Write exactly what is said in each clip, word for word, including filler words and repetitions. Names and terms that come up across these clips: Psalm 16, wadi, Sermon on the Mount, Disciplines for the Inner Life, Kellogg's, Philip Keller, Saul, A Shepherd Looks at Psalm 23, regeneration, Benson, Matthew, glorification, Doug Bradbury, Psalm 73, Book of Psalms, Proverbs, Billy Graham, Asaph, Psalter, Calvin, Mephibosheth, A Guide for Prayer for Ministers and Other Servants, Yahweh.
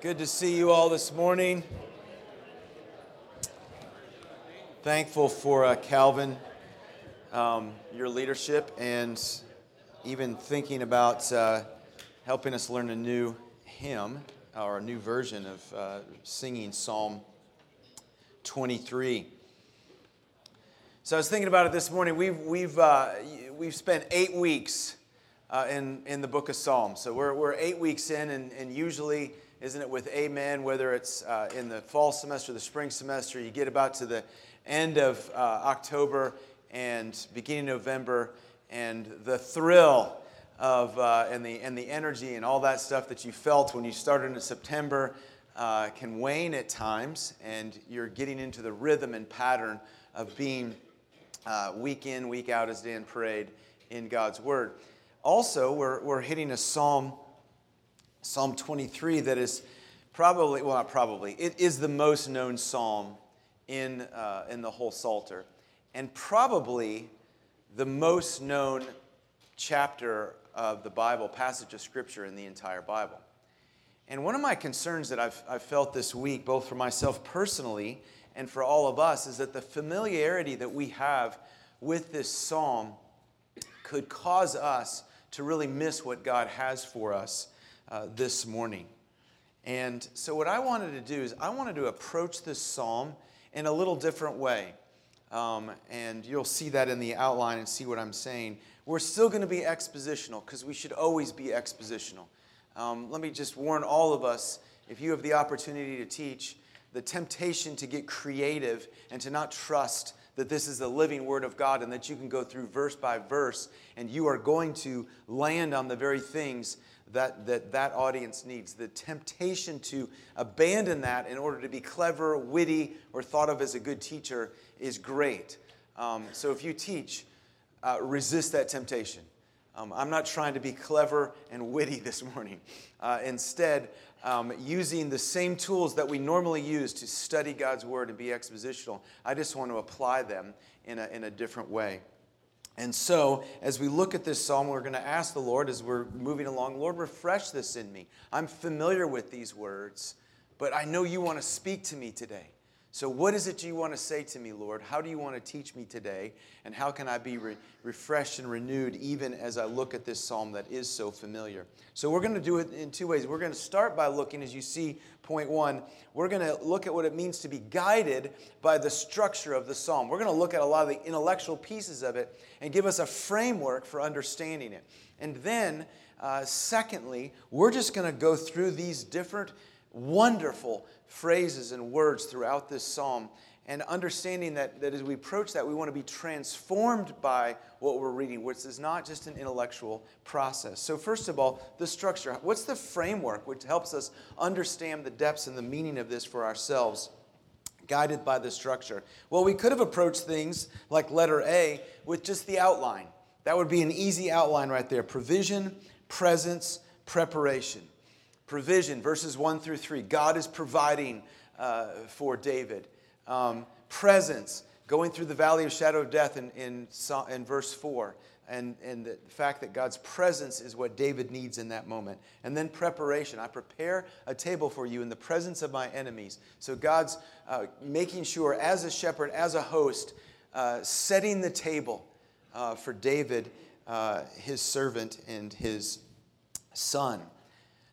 Good to see you all this morning. Thankful for uh, Calvin, um, your leadership, and even thinking about uh, helping us learn a new hymn or a new version of uh, singing Psalm twenty-three. So I was thinking about it this morning. We've we've uh, we've spent eight weeks uh, in in the Book of Psalms. So we're we're eight weeks in, and, and usually. Isn't it with Amen, whether it's uh, in the fall semester, the spring semester, you get about to the end of uh, October and beginning of November, and the thrill of uh, and the and the energy and all that stuff that you felt when you started in September uh, can wane at times, and you're getting into the rhythm and pattern of being uh, week in, week out, as Dan prayed, in God's Word. Also, we're we're hitting a psalm. Psalm twenty-three, that is probably, well not probably, it is the most known psalm in uh, in the whole Psalter, and probably the most known chapter of the Bible, passage of Scripture in the entire Bible. And one of my concerns that I've, I've felt this week, both for myself personally and for all of us, is that the familiarity that we have with this psalm could cause us to really miss what God has for us Uh, this morning. And so what I wanted to do is I wanted to approach this psalm in a little different way. Um, and you'll see that in the outline and see what I'm saying. We're still going to be expositional because we should always be expositional. Um, let me just warn all of us, if you have the opportunity to teach, the temptation to get creative and to not trust that this is the living Word of God and that you can go through verse by verse and you are going to land on the very things that that, that audience needs. The temptation to abandon that in order to be clever, witty, or thought of as a good teacher is great. Um, so if you teach, uh, resist that temptation. Um, I'm not trying to be clever and witty this morning. Uh, instead, um, using the same tools that we normally use to study God's Word and be expositional, I just want to apply them in a, in a different way. And so, as we look at this psalm, we're going to ask the Lord as we're moving along, Lord, refresh this in me. I'm familiar with these words, but I know you want to speak to me today. So what is it you want to say to me, Lord? How do you want to teach me today? And how can I be re- refreshed and renewed even as I look at this psalm that is so familiar? So we're going to do it in two ways. We're going to start by looking, as you see, point one, we're going to look at what it means to be guided by the structure of the psalm. We're going to look at a lot of the intellectual pieces of it and give us a framework for understanding it. And then, uh, secondly, we're just going to go through these different wonderful phrases and words throughout this psalm, and understanding that, that as we approach that, we want to be transformed by what we're reading, which is not just an intellectual process. So first of all, the structure. What's the framework which helps us understand the depths and the meaning of this for ourselves, guided by the structure? Well, we could have approached things like letter A with just the outline. That would be an easy outline right there. Provision, presence, preparation. Provision, verses one through three. God is providing uh, for David. Um, presence, going through the valley of shadow of death in, in, in verse four. And, and the fact that God's presence is what David needs in that moment. And then preparation. I prepare a table for you in the presence of my enemies. So God's uh, making sure, as a shepherd, as a host, uh, setting the table uh, for David, uh, his servant, and his son.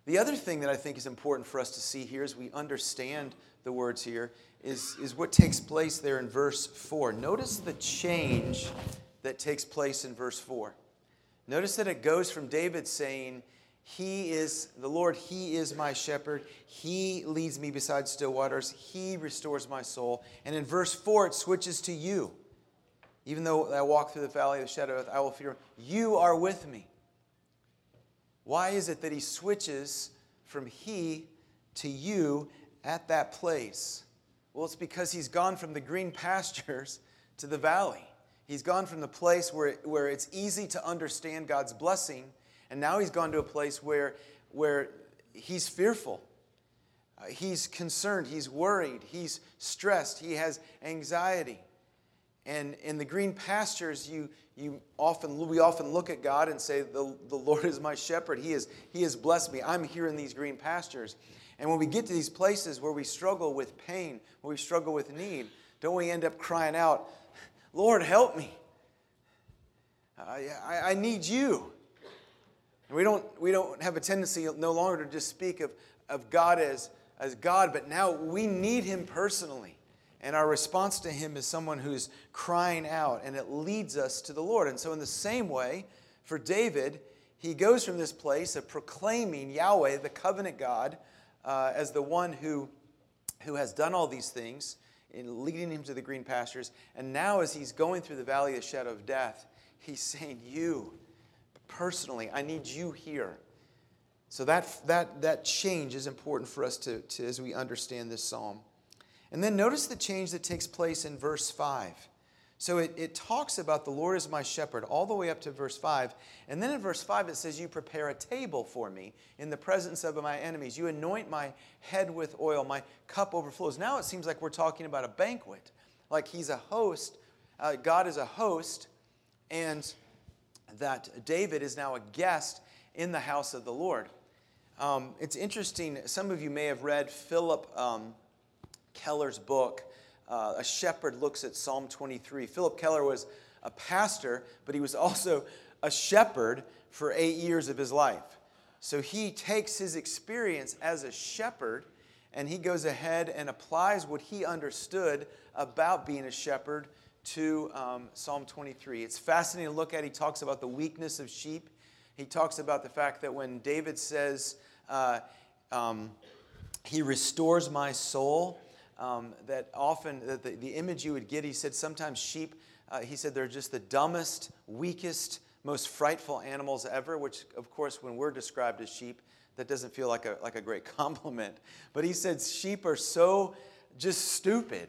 The other thing that I think is important for us to see here as we understand the words here is, is what takes place there in verse four. Notice the change that takes place in verse four. Notice that it goes from David saying, He is the Lord, He is my shepherd, He leads me beside still waters, He restores my soul. And in verse four, it switches to you. Even though I walk through the valley of the shadow of death, I will fear. You are with me. Why is it that he switches from he to you at that place? Well, it's because he's gone from the green pastures to the valley. He's gone from the place where, where it's easy to understand God's blessing, and now he's gone to a place where, where he's fearful. Uh, he's concerned. He's worried. He's stressed. He has anxiety. And in the green pastures, you you often we often look at God and say, the, the Lord is my shepherd. He is, he has blessed me. I'm here in these green pastures. And when we get to these places where we struggle with pain, where we struggle with need, don't we end up crying out, Lord, help me. I, I, I need you. And we don't we don't have a tendency no longer to just speak of, of God as, as God, but now we need Him personally. And our response to Him is someone who's crying out, and it leads us to the Lord. And so in the same way, for David, he goes from this place of proclaiming Yahweh, the covenant God, uh, as the one who, who has done all these things, in leading him to the green pastures. And now as he's going through the valley of the shadow of death, he's saying, you, personally, I need you here. So that that that change is important for us to, to as we understand this psalm. And then notice the change that takes place in verse five. So it, it talks about the Lord is my shepherd all the way up to verse five. And then in verse five it says, you prepare a table for me in the presence of my enemies. You anoint my head with oil. My cup overflows. Now it seems like we're talking about a banquet. Like he's a host. Uh, God is a host. And that David is now a guest in the house of the Lord. Um, it's interesting. Some of you may have read Philip um, Keller's book, uh, A Shepherd Looks at Psalm twenty-three. Philip Keller was a pastor, but he was also a shepherd for eight years of his life. So he takes his experience as a shepherd, and he goes ahead and applies what he understood about being a shepherd to um, Psalm twenty-three. It's fascinating to look at. He talks about the weakness of sheep. He talks about the fact that when David says, uh, um, he restores my soul, um, that often that the, the image you would get, he said sometimes sheep, uh, he said they're just the dumbest, weakest, most frightful animals ever, which of course when we're described as sheep, that doesn't feel like a, like a great compliment. But he said sheep are so just stupid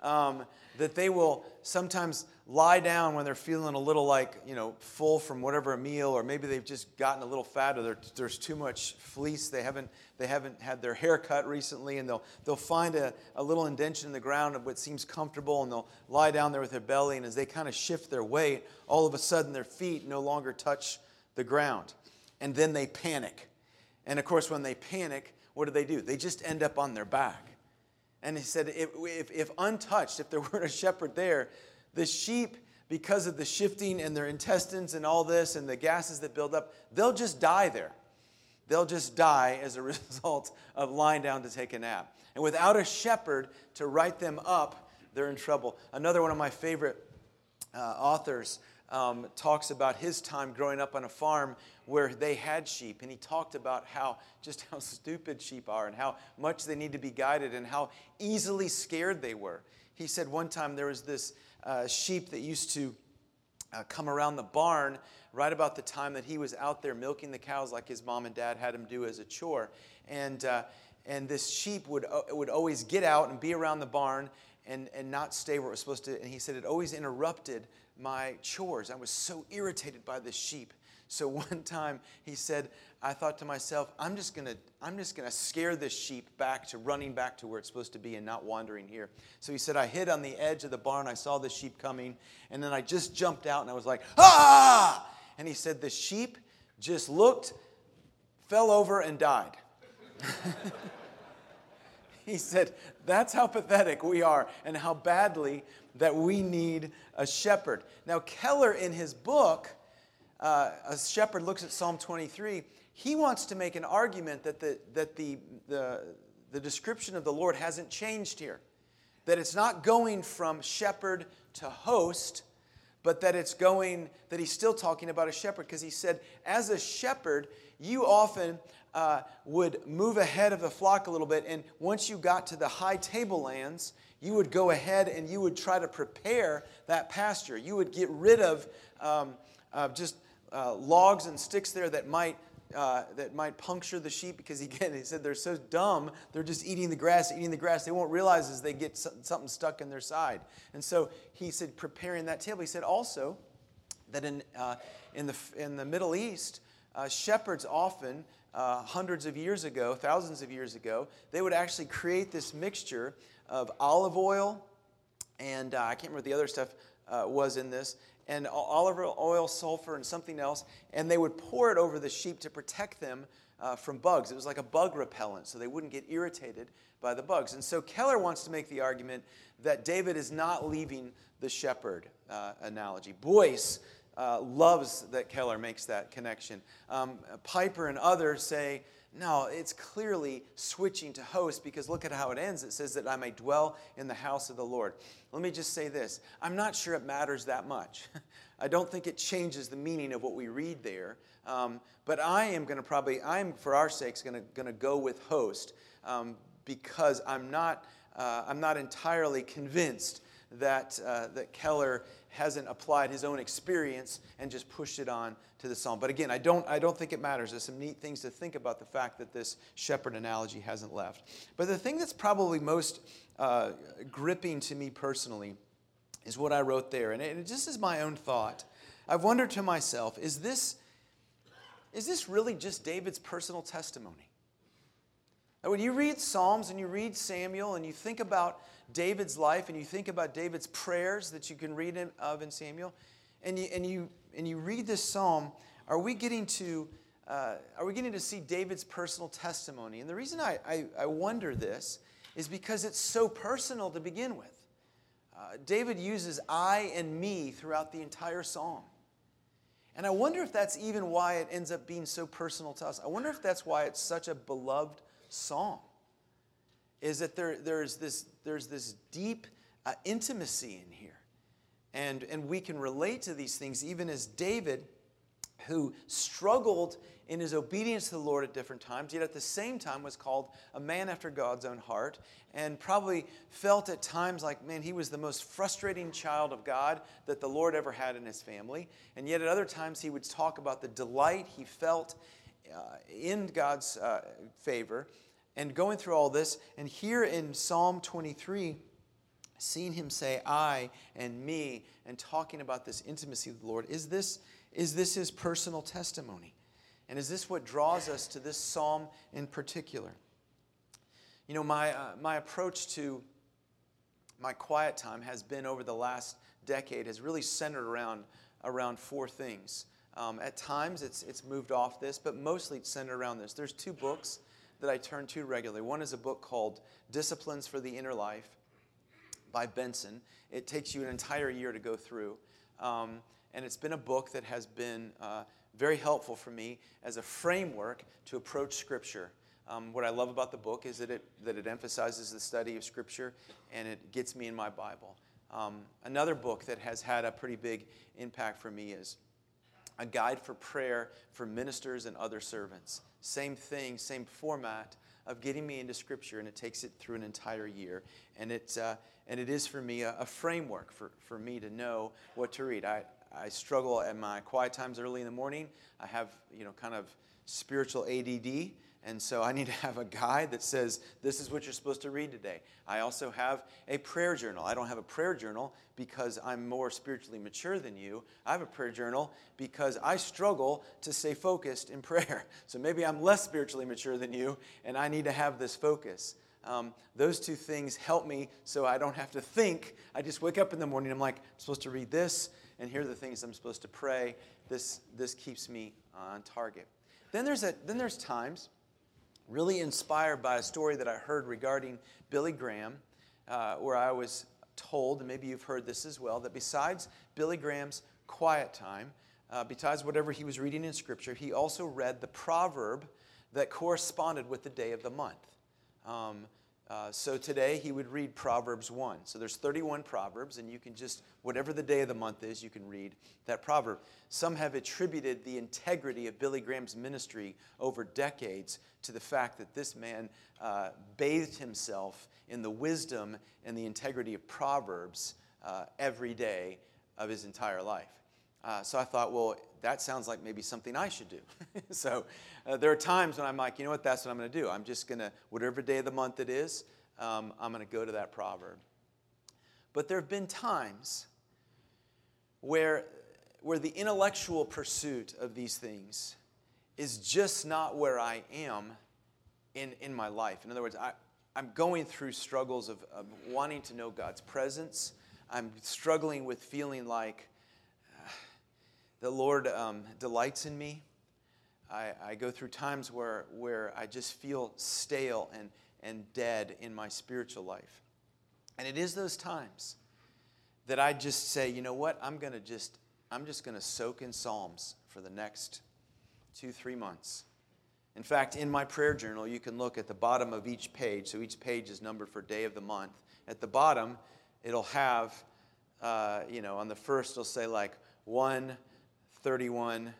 Um, that they will sometimes lie down when they're feeling a little like, you know, full from whatever a meal, or maybe they've just gotten a little fat, or there's too much fleece. They haven't they haven't had their hair cut recently, and they'll they'll find a, a little indention in the ground of what seems comfortable, and they'll lie down there with their belly, and as they kind of shift their weight, all of a sudden their feet no longer touch the ground. And then they panic. And of course, when they panic, what do they do? They just end up on their back. And he said, if, if, if untouched, if there weren't a shepherd there, the sheep, because of the shifting and their intestines and all this and the gases that build up, they'll just die there. They'll just die as a result of lying down to take a nap. And without a shepherd to right them up, they're in trouble. Another one of my favorite uh, authors um, talks about his time growing up on a farm where they had sheep, and he talked about how just how stupid sheep are and how much they need to be guided and how easily scared they were. He said one time there was this uh, sheep that used to uh, come around the barn right about the time that he was out there milking the cows like his mom and dad had him do as a chore. And uh, and this sheep would uh, would always get out and be around the barn and, and not stay where it was supposed to. And he said it always interrupted my chores. I was so irritated by this sheep. So one time he said, I thought to myself, I'm just gonna, I'm just gonna scare this sheep back to running back to where it's supposed to be and not wandering here. So he said, I hid on the edge of the barn. I saw the sheep coming, and then I just jumped out and I was like, ah! And he said, the sheep just looked, fell over, and died. He said, that's how pathetic we are and how badly that we need a shepherd. Now, Keller in his book, Uh, a shepherd looks at Psalm twenty-three, he wants to make an argument that the that the, the the description of the Lord hasn't changed here. That it's not going from shepherd to host, but that it's going, that he's still talking about a shepherd, because he said, as a shepherd, you often uh, would move ahead of the flock a little bit, and once you got to the high tablelands, you would go ahead and you would try to prepare that pasture. You would get rid of um, uh, just... Uh, logs and sticks there that might uh, that might puncture the sheep, because again he said they're so dumb, they're just eating the grass, eating the grass. They won't realize as they get something stuck in their side. And so he said, preparing that table. He said also that in uh, in the in the Middle East, uh, shepherds often uh, hundreds of years ago, thousands of years ago, they would actually create this mixture of olive oil and uh, I can't remember what the other stuff uh, was in this. And olive oil, sulfur, and something else, and they would pour it over the sheep to protect them uh, from bugs. It was like a bug repellent, so they wouldn't get irritated by the bugs. And so Keller wants to make the argument that David is not leaving the shepherd uh, analogy. Boyce uh, loves that Keller makes that connection. Um, Piper and others say, no, it's clearly switching to host, because look at how it ends. It says that I may dwell in the house of the Lord. Let me just say this. I'm not sure it matters that much. I don't think it changes the meaning of what we read there. Um, but I am going to probably, I'm for our sakes going to going to go with host um, because I'm not uh, I'm not entirely convinced that uh, that Keller hasn't applied his own experience and just pushed it on to the psalm. But again, I don't I don't think it matters. There's some neat things to think about the fact that this shepherd analogy hasn't left. But the thing that's probably most uh, gripping to me personally is what I wrote there. And it, it just is my own thought. I've wondered to myself, is this, is this really just David's personal testimony? Now, when you read Psalms and you read Samuel and you think about David's life and you think about David's prayers that you can read in, of in Samuel, and you and you and you read this psalm, are we getting to uh, are we getting to see David's personal testimony? And the reason I I, I wonder this is because it's so personal to begin with. Uh, David uses I and me throughout the entire psalm. And I wonder if that's even why it ends up being so personal to us. I wonder if that's why it's such a beloved psalm, is that there there's this there's this deep uh, intimacy in here, and and we can relate to these things even as David, who struggled in his obedience to the Lord at different times, yet at the same time was called a man after God's own heart, and probably felt at times like, man, he was the most frustrating child of God that the Lord ever had in his family, and yet at other times he would talk about the delight he felt Uh, in God's uh, favor, and going through all this. And here in Psalm twenty-three, seeing him say I and me and talking about this intimacy with the Lord, is this is this his personal testimony? And is this what draws us to this psalm in particular? You know, my uh, my approach to my quiet time has been, over the last decade, has really centered around around four things. Um, at times, it's it's moved off this, but mostly it's centered around this. There's two books that I turn to regularly. One is a book called Disciplines for the Inner Life by Benson. It takes you an entire year to go through. Um, and it's been a book that has been uh, very helpful for me as a framework to approach Scripture. Um, what I love about the book is that it, that it emphasizes the study of Scripture, and it gets me in my Bible. Um, another book that has had a pretty big impact for me is A Guide for Prayer for Ministers and Other Servants. Same thing, same format of getting me into Scripture, and it takes it through an entire year. And it, uh, and it is for me a, a framework for, for me to know what to read. I, I struggle at my quiet times early in the morning. I have, you know, kind of spiritual A D D, and so I need to have a guide that says, this is what you're supposed to read today. I also have a prayer journal. I don't have a prayer journal because I'm more spiritually mature than you. I have a prayer journal because I struggle to stay focused in prayer. So maybe I'm less spiritually mature than you, and I need to have this focus. Um, those two things help me so I don't have to think. I just wake up in the morning, I'm like, I'm supposed to read this, and here are the things I'm supposed to pray. This, this keeps me on target. Then there's a, then there's times... really inspired by a story that I heard regarding Billy Graham, uh, where I was told, and maybe you've heard this as well, that besides Billy Graham's quiet time, uh, besides whatever he was reading in Scripture, he also read the proverb that corresponded with the day of the month. Um, uh, so today he would read Proverbs one. So there's thirty-one Proverbs, and you can just, whatever the day of the month is, you can read that proverb. Some have attributed the integrity of Billy Graham's ministry over decades to the fact that this man uh, bathed himself in the wisdom and the integrity of Proverbs uh, every day of his entire life. Uh, so I thought, well, that sounds like maybe something I should do. so uh, there are times when I'm like, you know what, that's what I'm going to do. I'm just going to, whatever day of the month it is, um, I'm going to go to that proverb. But there have been times where, where the intellectual pursuit of these things is just not where I am in, in my life. In other words, I, I'm going through struggles of, of wanting to know God's presence. I'm struggling with feeling like uh, the Lord um, delights in me. I, I go through times where, where I just feel stale and, and dead in my spiritual life. And it is those times that I just say, you know what, I'm going to just, I'm just going to soak in Psalms for the next two, three months. In fact, in my prayer journal, you can look at the bottom of each page. So each page is numbered for day of the month. At the bottom, it'll have, uh, you know, on the first, it'll say like one, thirty-one,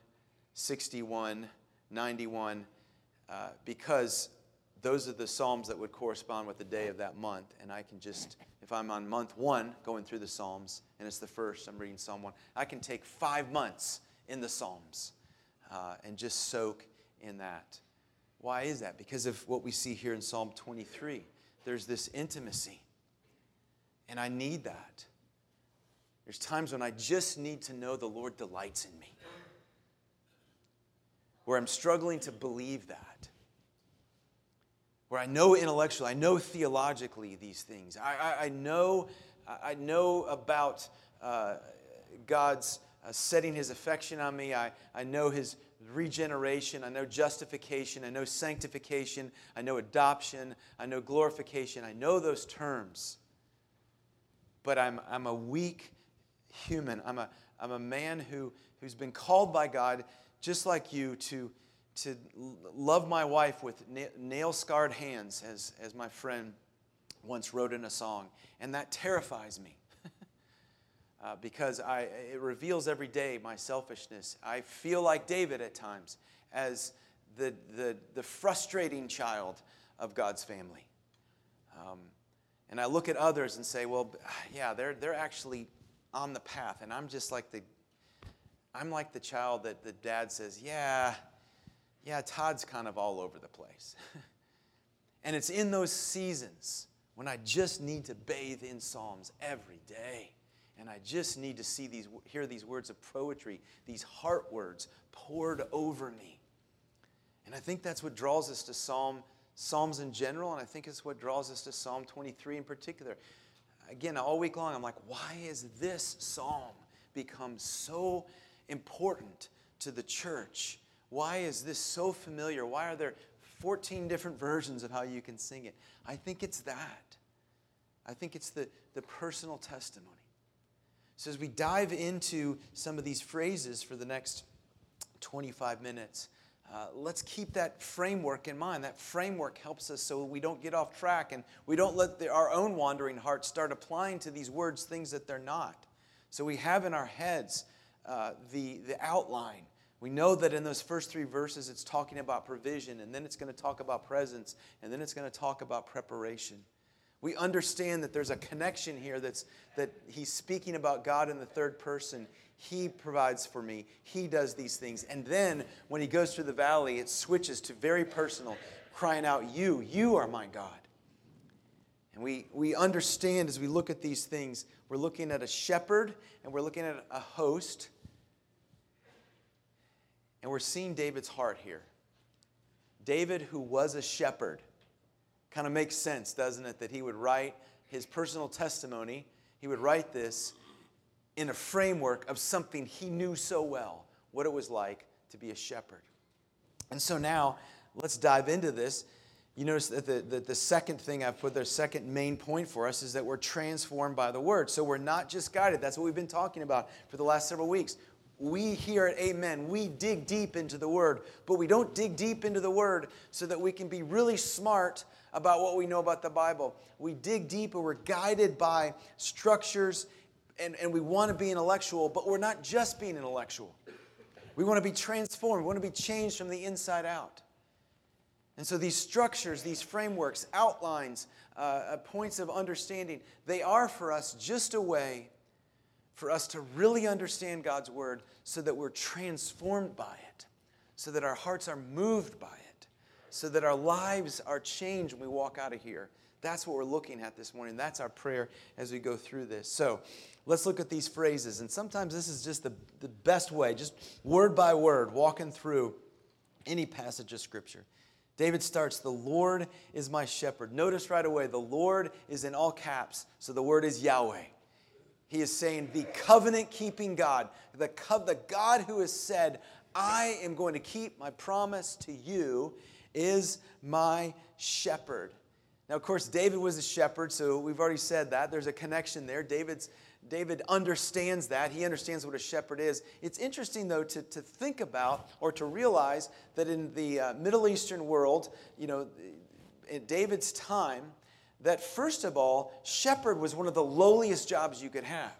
sixty-one, ninety-one, uh, because those are the Psalms that would correspond with the day of that month. And I can just, if I'm on month one going through the Psalms, and it's the first, I'm reading Psalm one, I can take five months in the Psalms uh, and just soak in that. Why is that? Because of what we see here in Psalm twenty-three. There's this intimacy, and I need that. There's times when I just need to know the Lord delights in me, where I'm struggling to believe that, where I know intellectually, I know theologically these things. I, I, I know I know about uh, God's uh, setting his affection on me. I, I know his regeneration. I know justification. I know sanctification. I know adoption. I know glorification. I know those terms. But I'm I'm a weak human. I'm a I'm a man who, who's been called by God, just like you, to to love my wife with nail-scarred hands, as, as my friend once wrote in a song. And that terrifies me uh, because I it reveals every day my selfishness. I feel like David at times, as the, the, the frustrating child of God's family. Um, and I look at others and say, well, yeah, they're they're actually on the path. And I'm just like the, I'm like the child that the dad says, yeah, Yeah, Todd's kind of all over the place. And it's in those seasons when I just need to bathe in Psalms every day. And I just need to see these, hear these words of poetry, these heart words poured over me. And I think that's what draws us to Psalm, Psalms in general, and I think it's what draws us to Psalm twenty-three in particular. Again, all week long, I'm like, why is this psalm become so important to the church? Why is this so familiar? Why are there fourteen different versions of how you can sing it? I think it's that. I think it's the, the personal testimony. So as we dive into some of these phrases for the next twenty-five minutes, uh, let's keep that framework in mind. That framework helps us so we don't get off track and we don't let the, our own wandering hearts start applying to these words things that they're not. So we have in our heads uh, the, the outline. We know that in those first three verses, it's talking about provision, and then it's going to talk about presence, and then it's going to talk about preparation. We understand that there's a connection here that's that he's speaking about God in the third person. He provides for me. He does these things. And then when he goes through the valley, it switches to very personal, crying out, you, you are my God. And we, we understand as we look at these things, we're looking at a shepherd, and we're looking at a host. And we're seeing David's heart here. David, who was a shepherd. Kind of makes sense, doesn't it, that he would write his personal testimony, he would write this in a framework of something he knew so well, what it was like to be a shepherd. And so now, let's dive into this. You notice that the, the, the second thing I've put, their second main point for us is that we're transformed by the Word. So we're not just guided. That's what we've been talking about for the last several weeks. We here at Amen, we dig deep into the Word, but we don't dig deep into the Word so that we can be really smart about what we know about the Bible. We dig deep and we're guided by structures, and, and we want to be intellectual, but we're not just being intellectual. We want to be transformed. We want to be changed from the inside out. And so these structures, these frameworks, outlines, uh, points of understanding, they are for us just a way for us to really understand God's Word so that we're transformed by it, so that our hearts are moved by it, so that our lives are changed when we walk out of here. That's what we're looking at this morning. That's our prayer as we go through this. So let's look at these phrases. And sometimes this is just the, the best way, just word by word, walking through any passage of Scripture. David starts, the Lord is my shepherd. Notice right away, the Lord is in all caps, so the word is Yahweh. He is saying the covenant-keeping God, the, co- the God who has said, I am going to keep my promise to you, is my shepherd. Now, of course, David was a shepherd, so we've already said that. There's a connection there. David's David understands that. He understands what a shepherd is. It's interesting, though, to, to think about or to realize that in the uh, Middle Eastern world, you know, in David's time, that first of all, shepherd was one of the lowliest jobs you could have.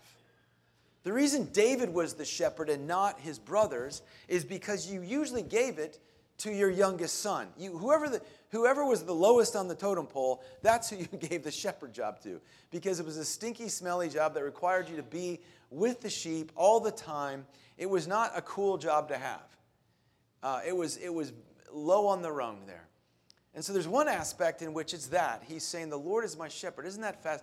The reason David was the shepherd and not his brothers is because you usually gave it to your youngest son. You, whoever the, whoever was the lowest on the totem pole, that's who you gave the shepherd job to, because it was a stinky, smelly job that required you to be with the sheep all the time. It was not a cool job to have. Uh, it was it was low on the rung there. And so there's one aspect in which it's that. He's saying, the Lord is my shepherd. Isn't that fast?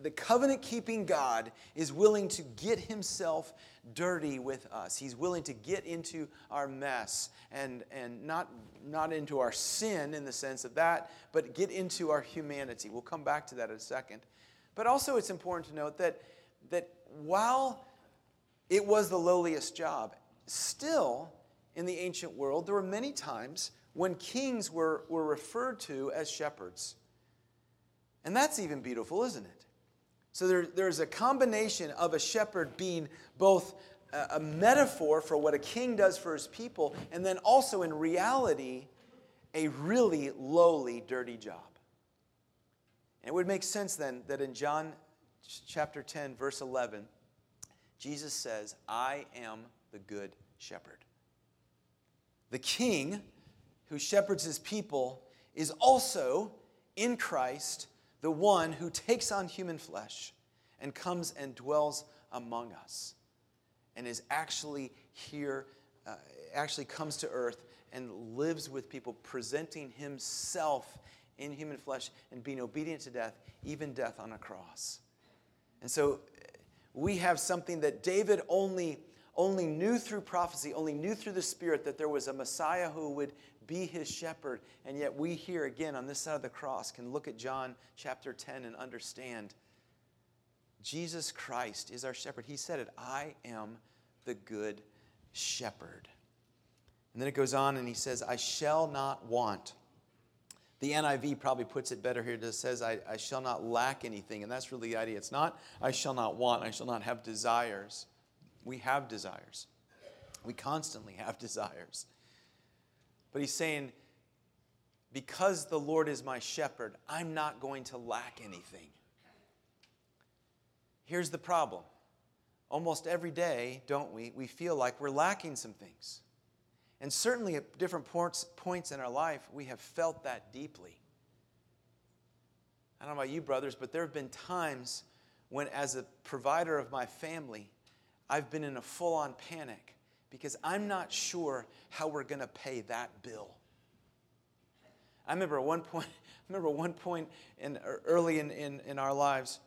The covenant-keeping God is willing to get himself dirty with us. He's willing to get into our mess and, and not, not into our sin in the sense of that, but get into our humanity. We'll come back to that in a second. But also it's important to note that, that while it was the lowliest job, still in the ancient world there were many times when kings were, were referred to as shepherds. And that's even beautiful, isn't it? So there, there's a combination of a shepherd being both a, a metaphor for what a king does for his people, and then also in reality, a really lowly, dirty job. And it would make sense then that in John chapter ten, verse eleven, Jesus says, I am the good shepherd. The king who shepherds his people is also in Christ the one who takes on human flesh and comes and dwells among us and is actually here, uh, actually comes to earth and lives with people, presenting himself in human flesh and being obedient to death, even death on a cross. And so we have something that David only, only knew through prophecy, only knew through the Spirit, that there was a Messiah who would be his shepherd, and yet we here again on this side of the cross can look at John chapter ten and understand Jesus Christ is our shepherd. He said it, I am the good shepherd. And then it goes on and he says, I shall not want. The N I V probably puts it better here. It says, I, I shall not lack anything, and that's really the idea. It's not, I shall not want, I shall not have desires. We have desires. We constantly have desires. But he's saying, because the Lord is my shepherd, I'm not going to lack anything. Here's the problem. Almost every day, don't we, we feel like we're lacking some things. And certainly at different points, points in our life, we have felt that deeply. I don't know about you, brothers, but there have been times when, as a provider of my family, I've been in a full-on panic, because I'm not sure how we're going to pay that bill. I remember at one point, I remember one point in, early in, in, in our lives,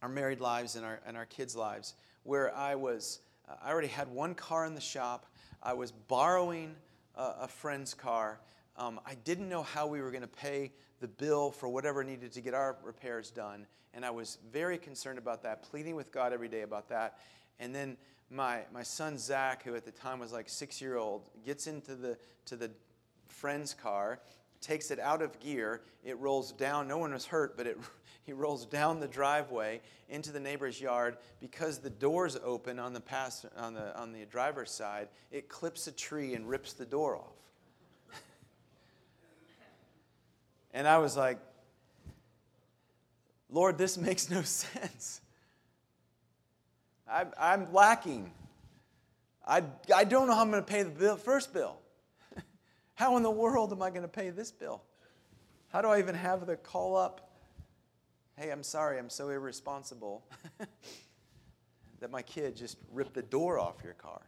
our married lives and our, and our kids' lives, where I was, uh, I already had one car in the shop. I was borrowing a, a friend's car. Um, I didn't know how we were going to pay the bill for whatever needed to get our repairs done. And I was very concerned about that, pleading with God every day about that. And then My my son, Zach, who at the time was like six-year-old, gets into the to the friend's car, takes it out of gear. It rolls down. No one was hurt, but it he rolls down the driveway into the neighbor's yard. Because the door's open on the pass, on the on the driver's side, it clips a tree and rips the door off. And I was like, Lord, this makes no sense. I'm, I'm lacking. I, I don't know how I'm going to pay the bill, first bill. How in the world am I going to pay this bill? How do I even have the call up? Hey, I'm sorry, I'm so irresponsible that my kid just ripped the door off your car.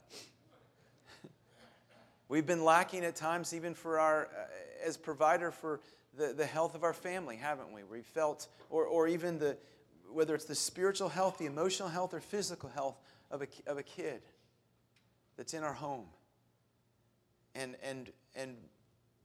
We've been lacking at times, even for our, uh, as provider for the, the health of our family, haven't we? We felt, or or even the, whether it's the spiritual health, the emotional health, or physical health of a, of a kid that's in our home. And and and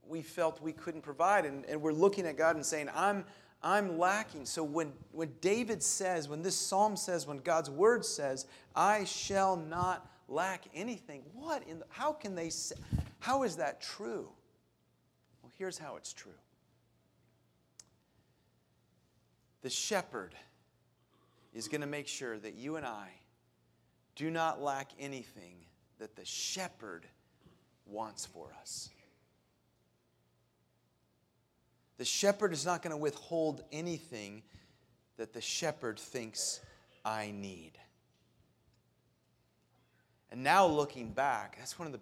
we felt we couldn't provide, and, and we're looking at God and saying, I'm I'm lacking. So when, when David says, when this psalm says, when God's word says, I shall not lack anything. What in the, how can they say, how is that true? Well, here's how it's true. The shepherd is going to make sure that you and I do not lack anything that the shepherd wants for us. The shepherd is not going to withhold anything that the shepherd thinks I need. And now looking back, that's one of the,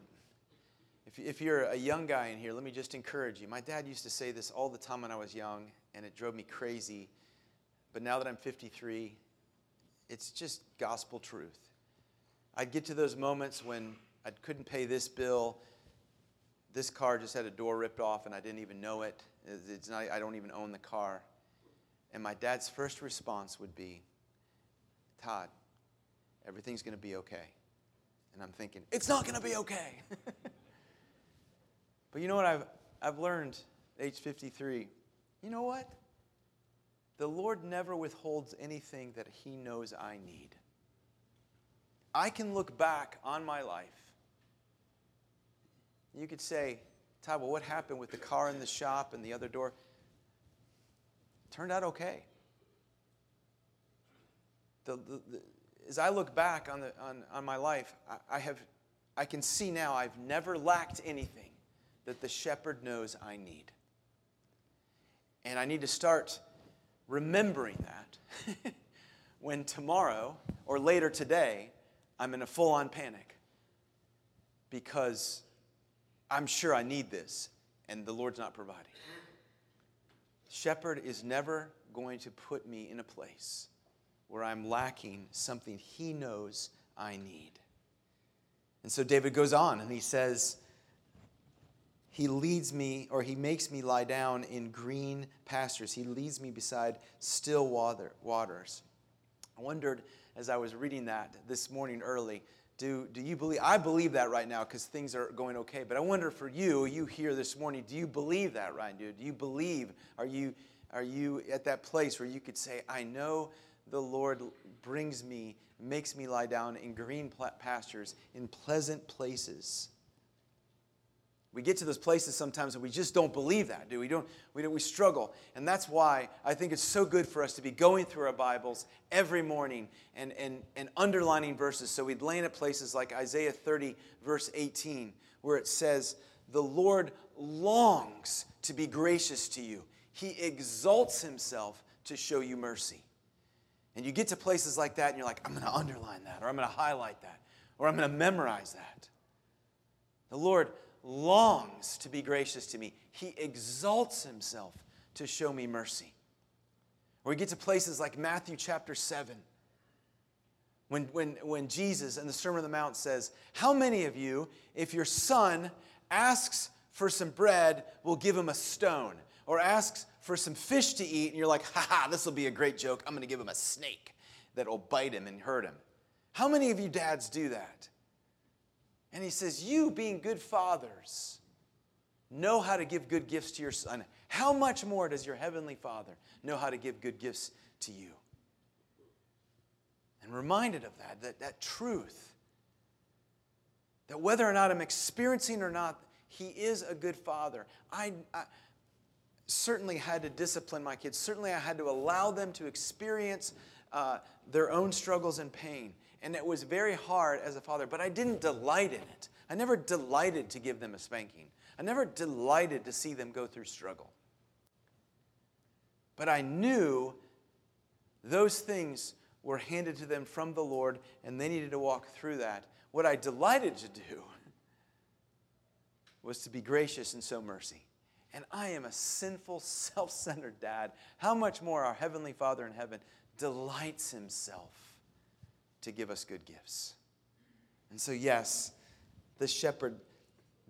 if, if you're a young guy in here, let me just encourage you. My dad used to say this all the time when I was young, and it drove me crazy. But now that I'm fifty-three, it's just gospel truth. I'd get to those moments when I couldn't pay this bill. This car just had a door ripped off, and I didn't even know it. It's not, I don't even own the car. And my dad's first response would be, Todd, everything's going to be okay. And I'm thinking, it's not going to be okay. But you know what I've I've learned at age fifty-three? You know what? The Lord never withholds anything that he knows I need. I can look back on my life. You could say, Todd, well, what happened with the car in the shop and the other door? Turned out okay. The, the, the, as I look back on, the, on, on my life, I, I, have, I can see now I've never lacked anything that the shepherd knows I need. And I need to start remembering that when tomorrow or later today I'm in a full-on panic because I'm sure I need this and the Lord's not providing. Shepherd is never going to put me in a place where I'm lacking something he knows I need. And so David goes on and he says, he leads me, or he makes me lie down in green pastures. He leads me beside still water, waters. I wondered as I was reading that this morning early, do, do you believe, I believe that right now because things are going okay, but I wonder for you, you here this morning, do you believe that right now? Do you believe, are you, are you at that place where you could say, I know the Lord brings me, makes me lie down in green pastures, in pleasant places? We get to those places sometimes and we just don't believe that, do we? Don't, we don't, we struggle. And that's why I think it's so good for us to be going through our Bibles every morning and, and, and underlining verses. So we'd land at places like Isaiah thirty, verse eighteen, where it says, the Lord longs to be gracious to you. He exalts himself to show you mercy. And you get to places like that and you're like, I'm going to underline that, or I'm going to highlight that, or I'm going to memorize that. The Lord longs to be gracious to me. He exalts himself to show me mercy. Or we get to places like Matthew chapter seven, when, when, when Jesus in the Sermon on the Mount says, how many of you, if your son asks for some bread, will give him a stone? Or asks for some fish to eat, and you're like, ha ha, this will be a great joke. I'm going to give him a snake that will bite him and hurt him. How many of you dads do that? And he says, you being good fathers know how to give good gifts to your son. How much more does your heavenly Father know how to give good gifts to you? And reminded of that, that, that truth, that whether or not I'm experiencing or not, he is a good father. I, I certainly had to discipline my kids. Certainly I had to allow them to experience uh, their own struggles and pain. And it was very hard as a father, but I didn't delight in it. I never delighted to give them a spanking. I never delighted to see them go through struggle. But I knew those things were handed to them from the Lord, and they needed to walk through that. What I delighted to do was to be gracious and show mercy. And I am a sinful, self-centered dad. How much more our Heavenly Father in heaven delights himself to give us good gifts. And so yes, the shepherd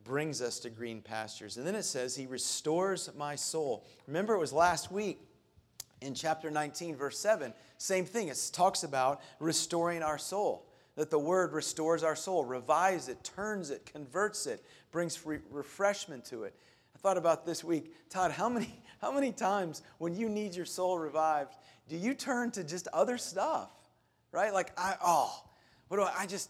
brings us to green pastures. And then it says, he restores my soul. Remember, it was last week in chapter nineteen, verse seven, same thing. It talks about restoring our soul, that the word restores our soul, revives it, turns it, converts it, brings free refreshment to it. I thought about this week, Todd, how many, how many times when you need your soul revived, do you turn to just other stuff? Right? Like, I, oh, what do I, I just,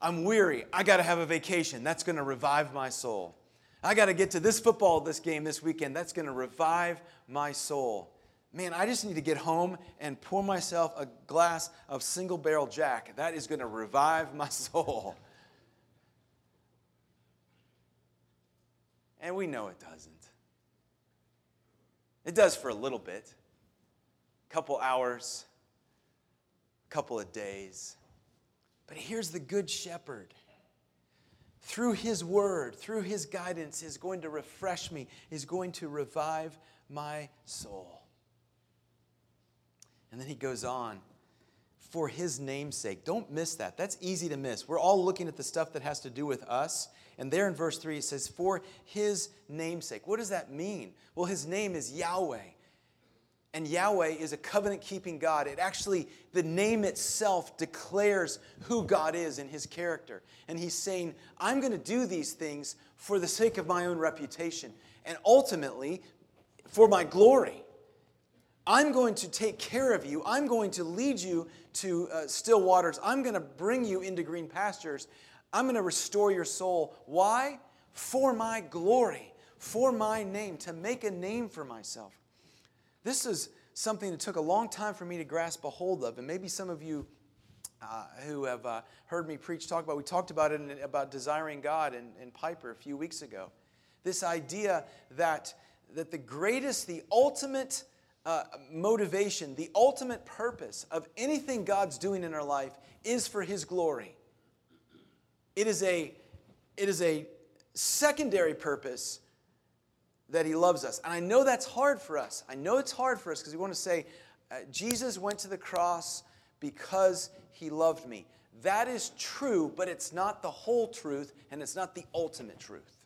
I'm weary. I got to have a vacation. That's going to revive my soul. I got to get to this football this game this weekend. That's going to revive my soul. Man, I just need to get home and pour myself a glass of single barrel Jack. That is going to revive my soul. And we know it doesn't. It does for a little bit. Couple hours, couple of days. But here's the Good Shepherd. Through his word, through his guidance, is going to refresh me, is going to revive my soul. And then he goes on, for his name's sake. Don't miss that. That's easy to miss. We're all looking at the stuff that has to do with us. And there in verse three, it says, for his name's sake. What does that mean? Well, his name is Yahweh. And Yahweh is a covenant-keeping God. It actually, the name itself declares who God is in his character. And he's saying, I'm going to do these things for the sake of my own reputation and ultimately for my glory. I'm going to take care of you. I'm going to lead you to uh, still waters. I'm going to bring you into green pastures. I'm going to restore your soul. Why? For my glory, for my name, to make a name for myself. This is something that took a long time for me to grasp a hold of, and maybe some of you uh, who have uh, heard me preach talk about, we talked about it in, about Desiring God and, and Piper a few weeks ago. This idea that, that the greatest, the ultimate uh, motivation, the ultimate purpose of anything God's doing in our life is for his glory. It is a, it is a secondary purpose that he loves us. And I know that's hard for us. I know it's hard for us because we want to say, uh, Jesus went to the cross because he loved me. That is true, but it's not the whole truth, and it's not the ultimate truth.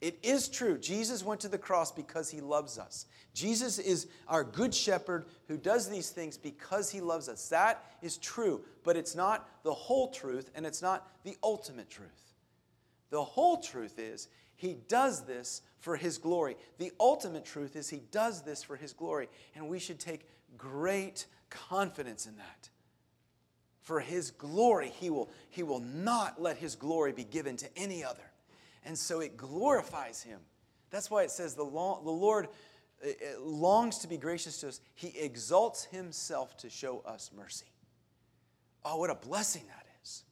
It is true. Jesus went to the cross because he loves us. Jesus is our good shepherd who does these things because he loves us. That is true, but it's not the whole truth, and it's not the ultimate truth. The whole truth is, he does this for his glory. The ultimate truth is he does this for his glory. And we should take great confidence in that. For his glory, he will, he will not let his glory be given to any other. And so it glorifies him. That's why it says the, long, the Lord longs to be gracious to us. He exalts himself to show us mercy. Oh, what a blessing that is.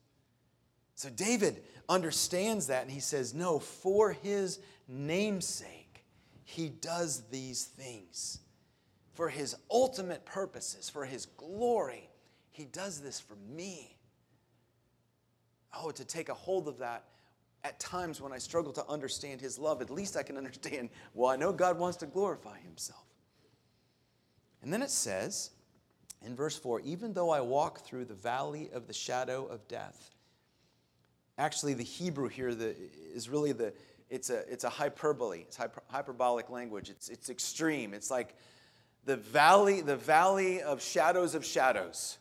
So David understands that, and he says, no, for his name's sake, he does these things. For his ultimate purposes, for his glory, he does this for me. Oh, to take a hold of that at times when I struggle to understand his love, at least I can understand, well, I know God wants to glorify himself. And then it says in verse four, even though I walk through the valley of the shadow of death. Actually, the Hebrew here the, is really the, it's a it's a hyperbole. It's hyper, hyperbolic language. It's it's extreme. It's like the valley, the valley of shadows of shadows.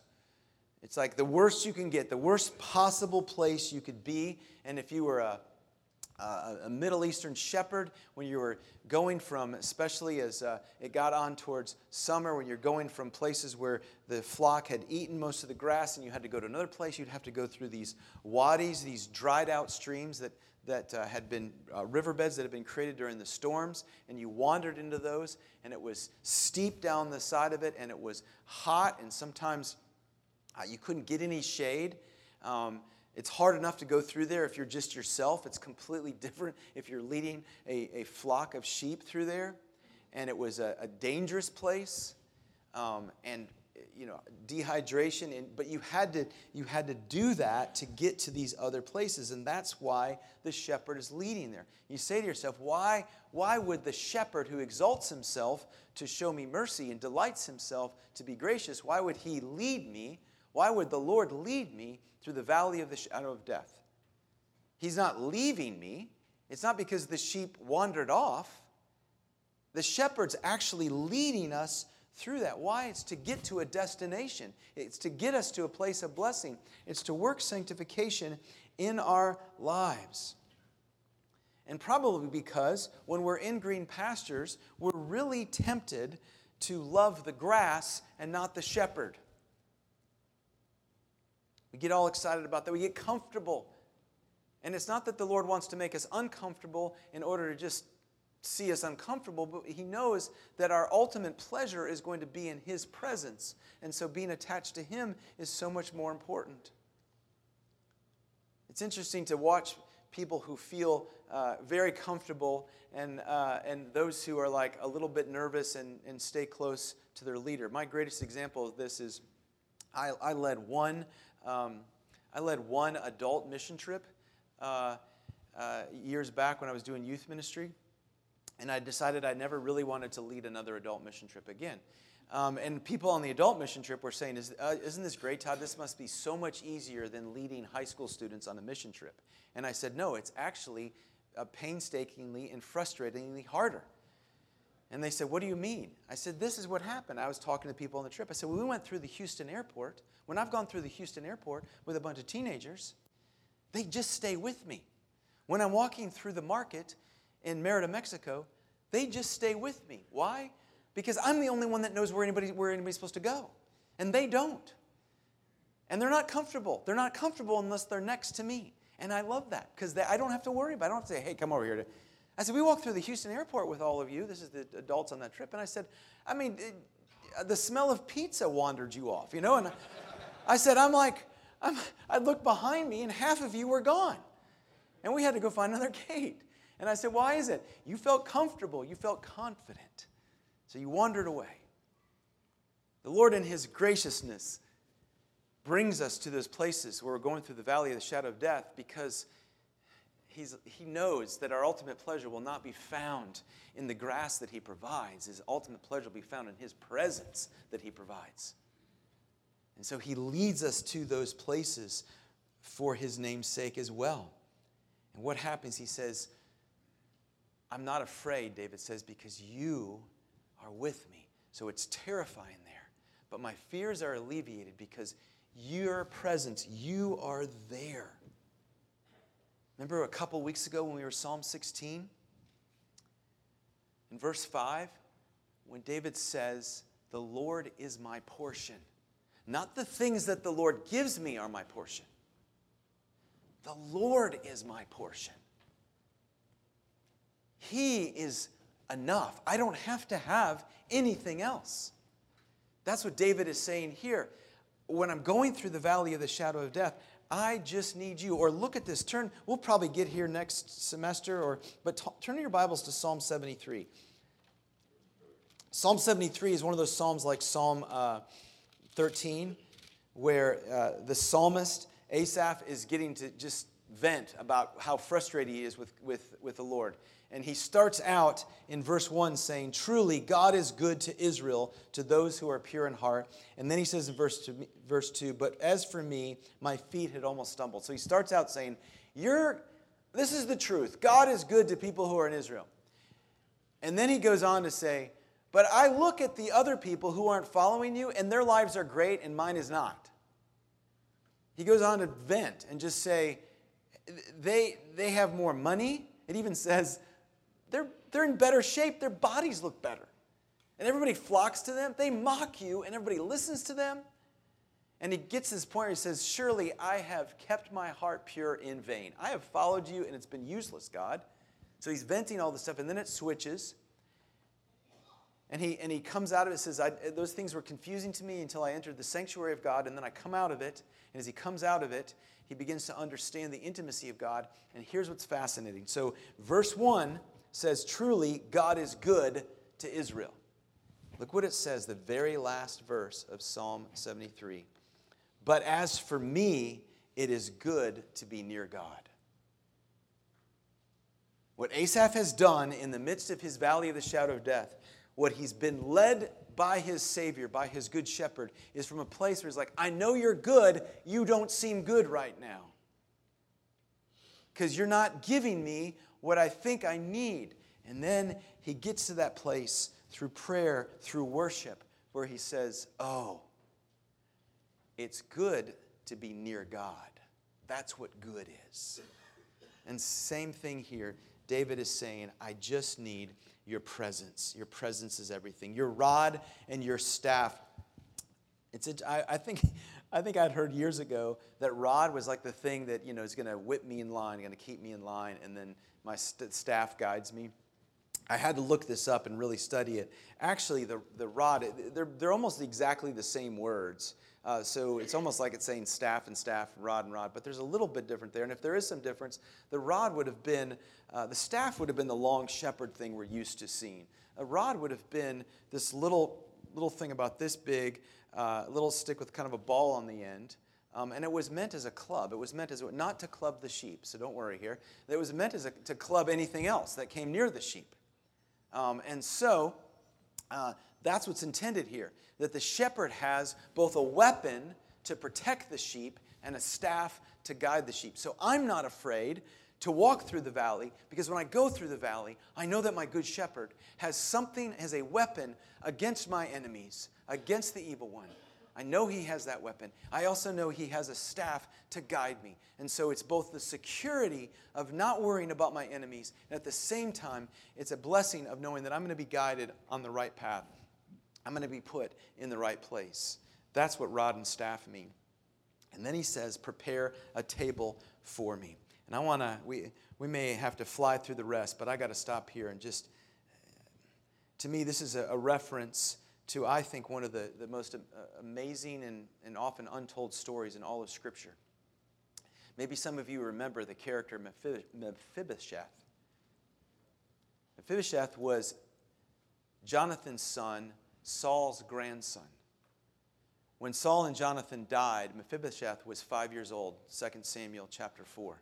It's like the worst you can get, the worst possible place you could be. And if you were a, a, a Middle Eastern shepherd, when you were going from, especially as uh, it got on towards summer, when you're going from places where the flock had eaten most of the grass and you had to go to another place, you'd have to go through these wadis, these dried out streams that, that uh, had been uh, riverbeds that had been created during the storms, and you wandered into those, and it was steep down the side of it, and it was hot, and sometimes uh, you couldn't get any shade. Um, It's hard enough to go through there if you're just yourself. It's completely different if you're leading a, a flock of sheep through there. And it was a, a dangerous place, um, and you know, dehydration. And, but you had to you had to do that to get to these other places, and that's why the shepherd is leading there. You say to yourself, why why would the shepherd who exalts himself to show me mercy and delights himself to be gracious? Why would he lead me? Why would the Lord lead me through the valley of the shadow of death? He's not leaving me. It's not because the sheep wandered off. The shepherd's actually leading us through that. Why? It's to get to a destination. It's to get us to a place of blessing. It's to work sanctification in our lives. And probably because when we're in green pastures, we're really tempted to love the grass and not the shepherd. We get all excited about that. We get comfortable. And it's not that the Lord wants to make us uncomfortable in order to just see us uncomfortable, but He knows that our ultimate pleasure is going to be in His presence. And so being attached to Him is so much more important. It's interesting to watch people who feel uh, very comfortable and uh, and those who are like a little bit nervous and, and stay close to their leader. My greatest example of this is I, I led one um, I led one adult mission trip uh, uh, years back when I was doing youth ministry, and I decided I never really wanted to lead another adult mission trip again. Um, and people on the adult mission trip were saying, Is, uh, isn't this great, Todd? This must be so much easier than leading high school students on a mission trip. And I said, no, it's actually uh, painstakingly and frustratingly harder. And they said, what do you mean? I said, this is what happened. I was talking to people on the trip. I said, well, we went through the Houston airport. When I've gone through the Houston airport with a bunch of teenagers, they just stay with me. When I'm walking through the market in Merida, Mexico, they just stay with me. Why? Because I'm the only one that knows where anybody where anybody's supposed to go. And they don't. And they're not comfortable. They're not comfortable unless they're next to me. And I love that because I don't have to worry about it. I don't have to say, hey, come over here. To... I said, we walked through the Houston airport with all of you. This is the adults on that trip. And I said, I mean, it, the smell of pizza wandered you off, you know? And I said, I'm like, I'm, I looked behind me and half of you were gone. And we had to go find another gate. And I said, why is it? You felt comfortable. You felt confident. So you wandered away. The Lord in His graciousness brings us to those places where we're going through the valley of the shadow of death because he's, He knows that our ultimate pleasure will not be found in the grass that He provides. His ultimate pleasure will be found in His presence that He provides. And so He leads us to those places for His name's sake as well. And what happens? He says, I'm not afraid, David says, because you are with me. So it's terrifying there. But my fears are alleviated because your presence, you are there. Remember a couple weeks ago when we were Psalm sixteen? In verse five, when David says, the Lord is my portion. Not the things that the Lord gives me are my portion. The Lord is my portion. He is enough. I don't have to have anything else. That's what David is saying here. When I'm going through the valley of the shadow of death, I just need you. Or look at this. Turn. We'll probably get here next semester. Or but t- turn your Bibles to Psalm seventy-three. Psalm seventy-three is one of those psalms like Psalm thirteen, where uh, the psalmist Asaph is getting to just vent about how frustrated he is with with with the Lord. And he starts out in verse one saying, truly God is good to Israel, to those who are pure in heart. And then he says in verse two, verse two, but as for me, my feet had almost stumbled. So he starts out saying, "You're, this is the truth. God is good to people who are in Israel." And then he goes on to say, but I look at the other people who aren't following you, and their lives are great, and mine is not. He goes on to vent and just say, they, they have more money. It even says, They're, they're in better shape. Their bodies look better. And everybody flocks to them. They mock you, and everybody listens to them. And he gets to this point where he says, surely I have kept my heart pure in vain. I have followed you, and it's been useless, God. So he's venting all this stuff, and then it switches. And he, and he comes out of it and says, I, those things were confusing to me until I entered the sanctuary of God, and then I come out of it. And as he comes out of it, he begins to understand the intimacy of God. And here's what's fascinating. So verse one says, truly, God is good to Israel. Look what it says, the very last verse of Psalm seventy-three. But as for me, it is good to be near God. What Asaph has done in the midst of his valley of the shadow of death, what he's been led by his Savior, by his good shepherd, is from a place where he's like, I know you're good, you don't seem good right now. Because you're not giving me what I think I need. And then he gets to that place through prayer, through worship, where he says, oh, it's good to be near God. That's what good is. And same thing here. David is saying, I just need your presence. Your presence is everything. Your rod and your staff. It's a, I, I think I think I'd heard years ago that rod was like the thing that, you know, is going to whip me in line, going to keep me in line, and then my st- staff guides me. I had to look this up and really study it. Actually, the the rod, they're they're almost exactly the same words. Uh, so it's almost like it's saying staff and staff, rod and rod, but there's a little bit different there. And if there is some difference, the rod would have been, uh, the staff would have been the long shepherd thing we're used to seeing. A rod would have been this little little thing about this big, uh, little stick with kind of a ball on the end. Um, and it was meant as a club. It was meant as a, not to club the sheep, so don't worry here. It was meant as a, to club anything else that came near the sheep. Um, and so uh, that's what's intended here, that the shepherd has both a weapon to protect the sheep and a staff to guide the sheep. So I'm not afraid to walk through the valley, because when I go through the valley, I know that my good shepherd has something, has a weapon against my enemies, against the evil one. I know he has that weapon. I also know he has a staff to guide me. And so it's both the security of not worrying about my enemies, and at the same time, it's a blessing of knowing that I'm going to be guided on the right path. I'm going to be put in the right place. That's what rod and staff mean. And then he says, prepare a table for me. And I want to, we, we may have to fly through the rest, but I got to stop here and just, to me, this is a, a reference to, I think, one of the, the most uh, amazing and, and often untold stories in all of Scripture. Maybe some of you remember the character Mephibosheth. Mephibosheth was Jonathan's son, Saul's grandson. When Saul and Jonathan died, Mephibosheth was five years old, Second Samuel chapter four.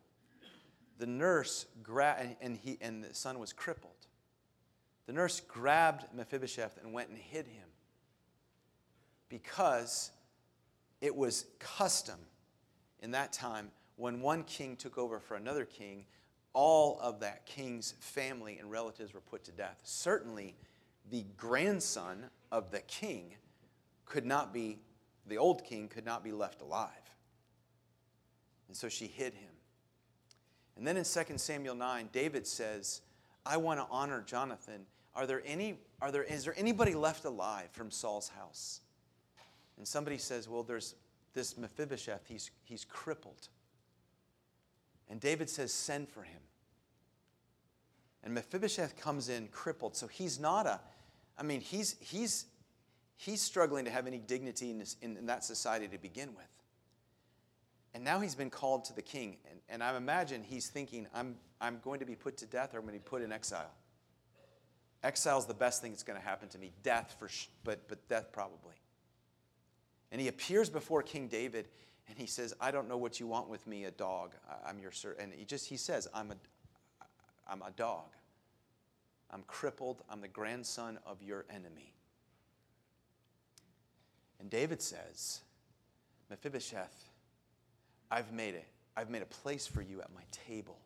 The nurse, gra- and, and, he, and the son was crippled. The nurse grabbed Mephibosheth and went and hid him, because it was custom in that time, when one king took over for another king, all of that king's family and relatives were put to death. Certainly, the grandson of the king could not be, the old king could not be left alive. And so she hid him. And then in Second Samuel nine, David says, I want to honor Jonathan. Are there any? Are there? Is there anybody left alive from Saul's house? And somebody says, well, there's this Mephibosheth. He's, he's crippled. And David says, send for him. And Mephibosheth comes in crippled. So he's not a, I mean, he's, he's, he's struggling to have any dignity in, this, in, in that society to begin with. And now he's been called to the king. And, and I imagine he's thinking, I'm I'm going to be put to death, or I'm going to be put in exile. Exile's the best thing that's going to happen to me. Death, for sh- but but death probably. And he appears before King David, and he says, I don't know what you want with me, a dog. I, I'm your servant. And he just he says, I'm a, I'm a dog. I'm crippled. I'm the grandson of your enemy. And David says, Mephibosheth, I've made it. I've made a place for you at my table,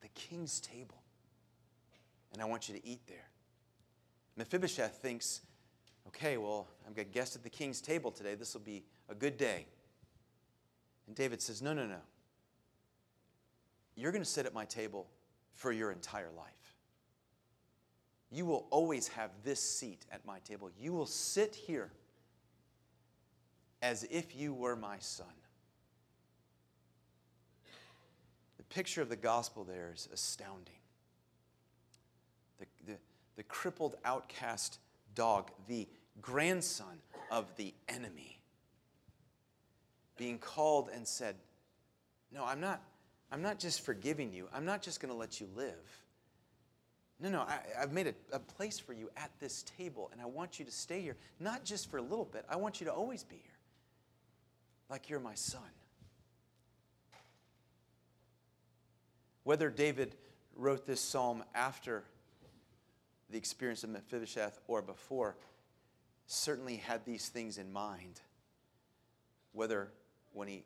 the king's table. And I want you to eat there. Mephibosheth thinks, okay, well, I'm a guest at the king's table today. This will be a good day. And David says, no, no, no. You're going to sit at my table for your entire life. You will always have this seat at my table. You will sit here as if you were my son. Picture of the gospel there is astounding. The, the, the crippled outcast dog, the grandson of the enemy, being called and said, no, I'm not, I'm not just forgiving you. I'm not just going to let you live. No, no, I, I've made a, a place for you at this table, and I want you to stay here, not just for a little bit. I want you to always be here, like you're my son. Whether David wrote this psalm after the experience of Mephibosheth or before, certainly had these things in mind. Whether when he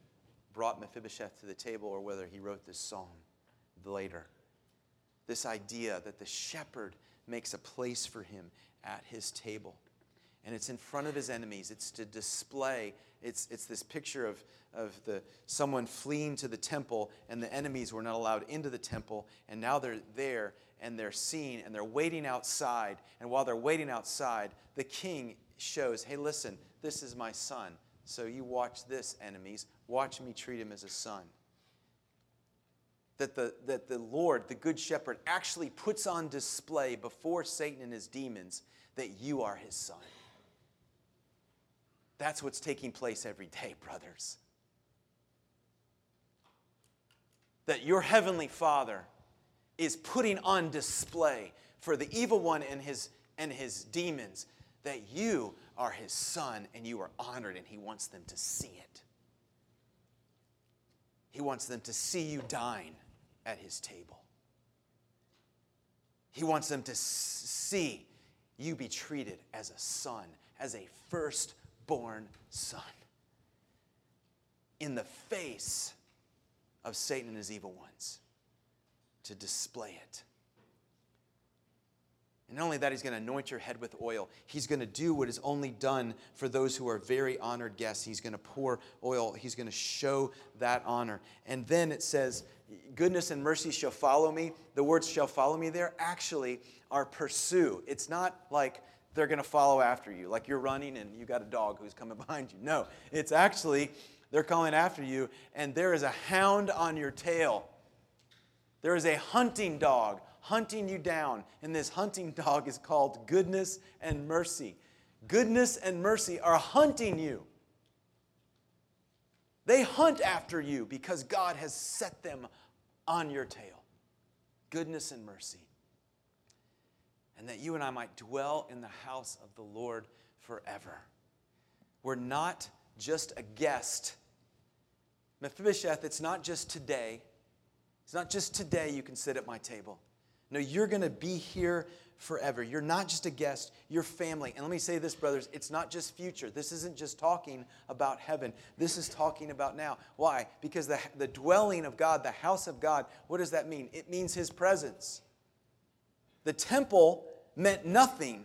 brought Mephibosheth to the table or whether he wrote this psalm later. This idea that the shepherd makes a place for him at his table. And it's in front of his enemies. It's to display. It's, it's this picture of, of the someone fleeing to the temple, and the enemies were not allowed into the temple. And now they're there, and they're seen, and they're waiting outside. And while they're waiting outside, the king shows, hey, listen, this is my son. So you watch this, enemies. Watch me treat him as a son. That the, that the Lord, the Good Shepherd, actually puts on display before Satan and his demons that you are his son. That's what's taking place every day, brothers. That your heavenly Father is putting on display for the evil one and his, and his demons that you are his son and you are honored, and he wants them to see it. He wants them to see you dine at his table. He wants them to see you be treated as a son, as a firstborn son, in the face of Satan and his evil ones, to display it. And not only that, he's going to anoint your head with oil. He's going to do what is only done for those who are very honored guests. He's going to pour oil. He's going to show that honor. And then it says, goodness and mercy shall follow me. The words shall follow me there actually are pursue. It's not like they're going to follow after you, like you're running and you got a dog who's coming behind you. No, it's actually they're coming after you, and there is a hound on your tail. There is a hunting dog hunting you down, and this hunting dog is called goodness and mercy. Goodness and mercy are hunting you. They hunt after you because God has set them on your tail. Goodness and mercy. And that you and I might dwell in the house of the Lord forever. We're not just a guest. Mephibosheth, it's not just today. It's not just today you can sit at my table. No, you're going to be here forever. You're not just a guest, you're family. And let me say this, brothers, it's not just future. This isn't just talking about heaven. This is talking about now. Why? Because the, the dwelling of God, the house of God, what does that mean? It means his presence. The temple meant nothing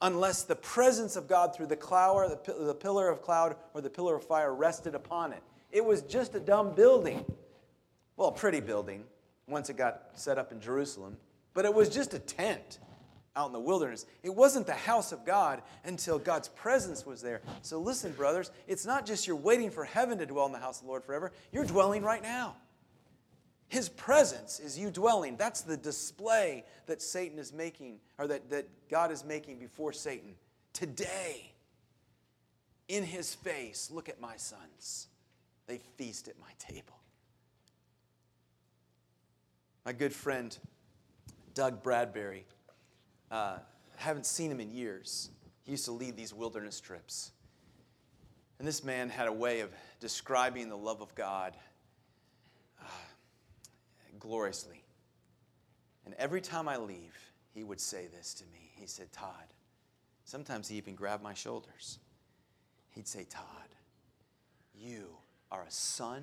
unless the presence of God through the cloud, the, the pillar of cloud or the pillar of fire rested upon it. It was just a dumb building. Well, a pretty building. Once it got set up in Jerusalem. But it was just a tent out in the wilderness. It wasn't the house of God until God's presence was there. So listen, brothers, it's not just you're waiting for heaven to dwell in the house of the Lord forever. You're dwelling right now. His presence is you dwelling. That's the display that Satan is making, or that, that God is making before Satan. Today, in his face, look at my sons. They feast at my table. My good friend, Doug Bradbury, uh, haven't seen him in years. He used to lead these wilderness trips. And this man had a way of describing the love of God uh, gloriously. And every time I leave, he would say this to me. He said, Todd, sometimes he even grabbed my shoulders. He'd say, Todd, you are a son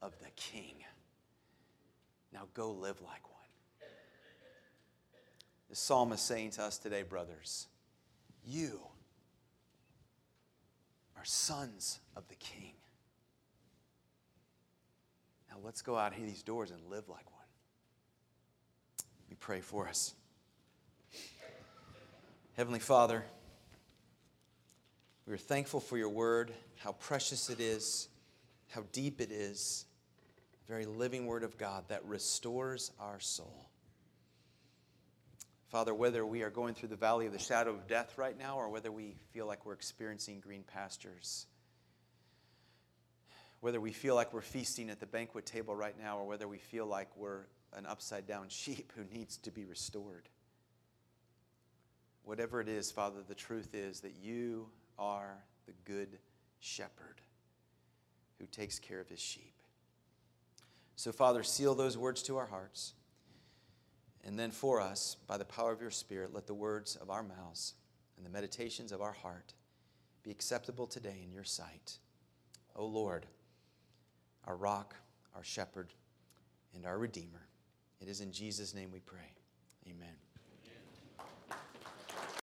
of the King. Now go live like one. The psalmist is saying to us today, brothers, you are sons of the King. Now let's go out here these doors and live like one. Let me pray for us. Heavenly Father, we are thankful for your word, how precious it is, how deep it is. Very living word of God that restores our soul. Father, whether we are going through the valley of the shadow of death right now, or whether we feel like we're experiencing green pastures, whether we feel like we're feasting at the banquet table right now, or whether we feel like we're an upside-down sheep who needs to be restored. Whatever it is, Father, the truth is that you are the good shepherd who takes care of his sheep. So, Father, seal those words to our hearts. And then for us, by the power of your Spirit, let the words of our mouths and the meditations of our heart be acceptable today in your sight. O Lord, our rock, our shepherd, and our redeemer. It is in Jesus' name we pray. Amen.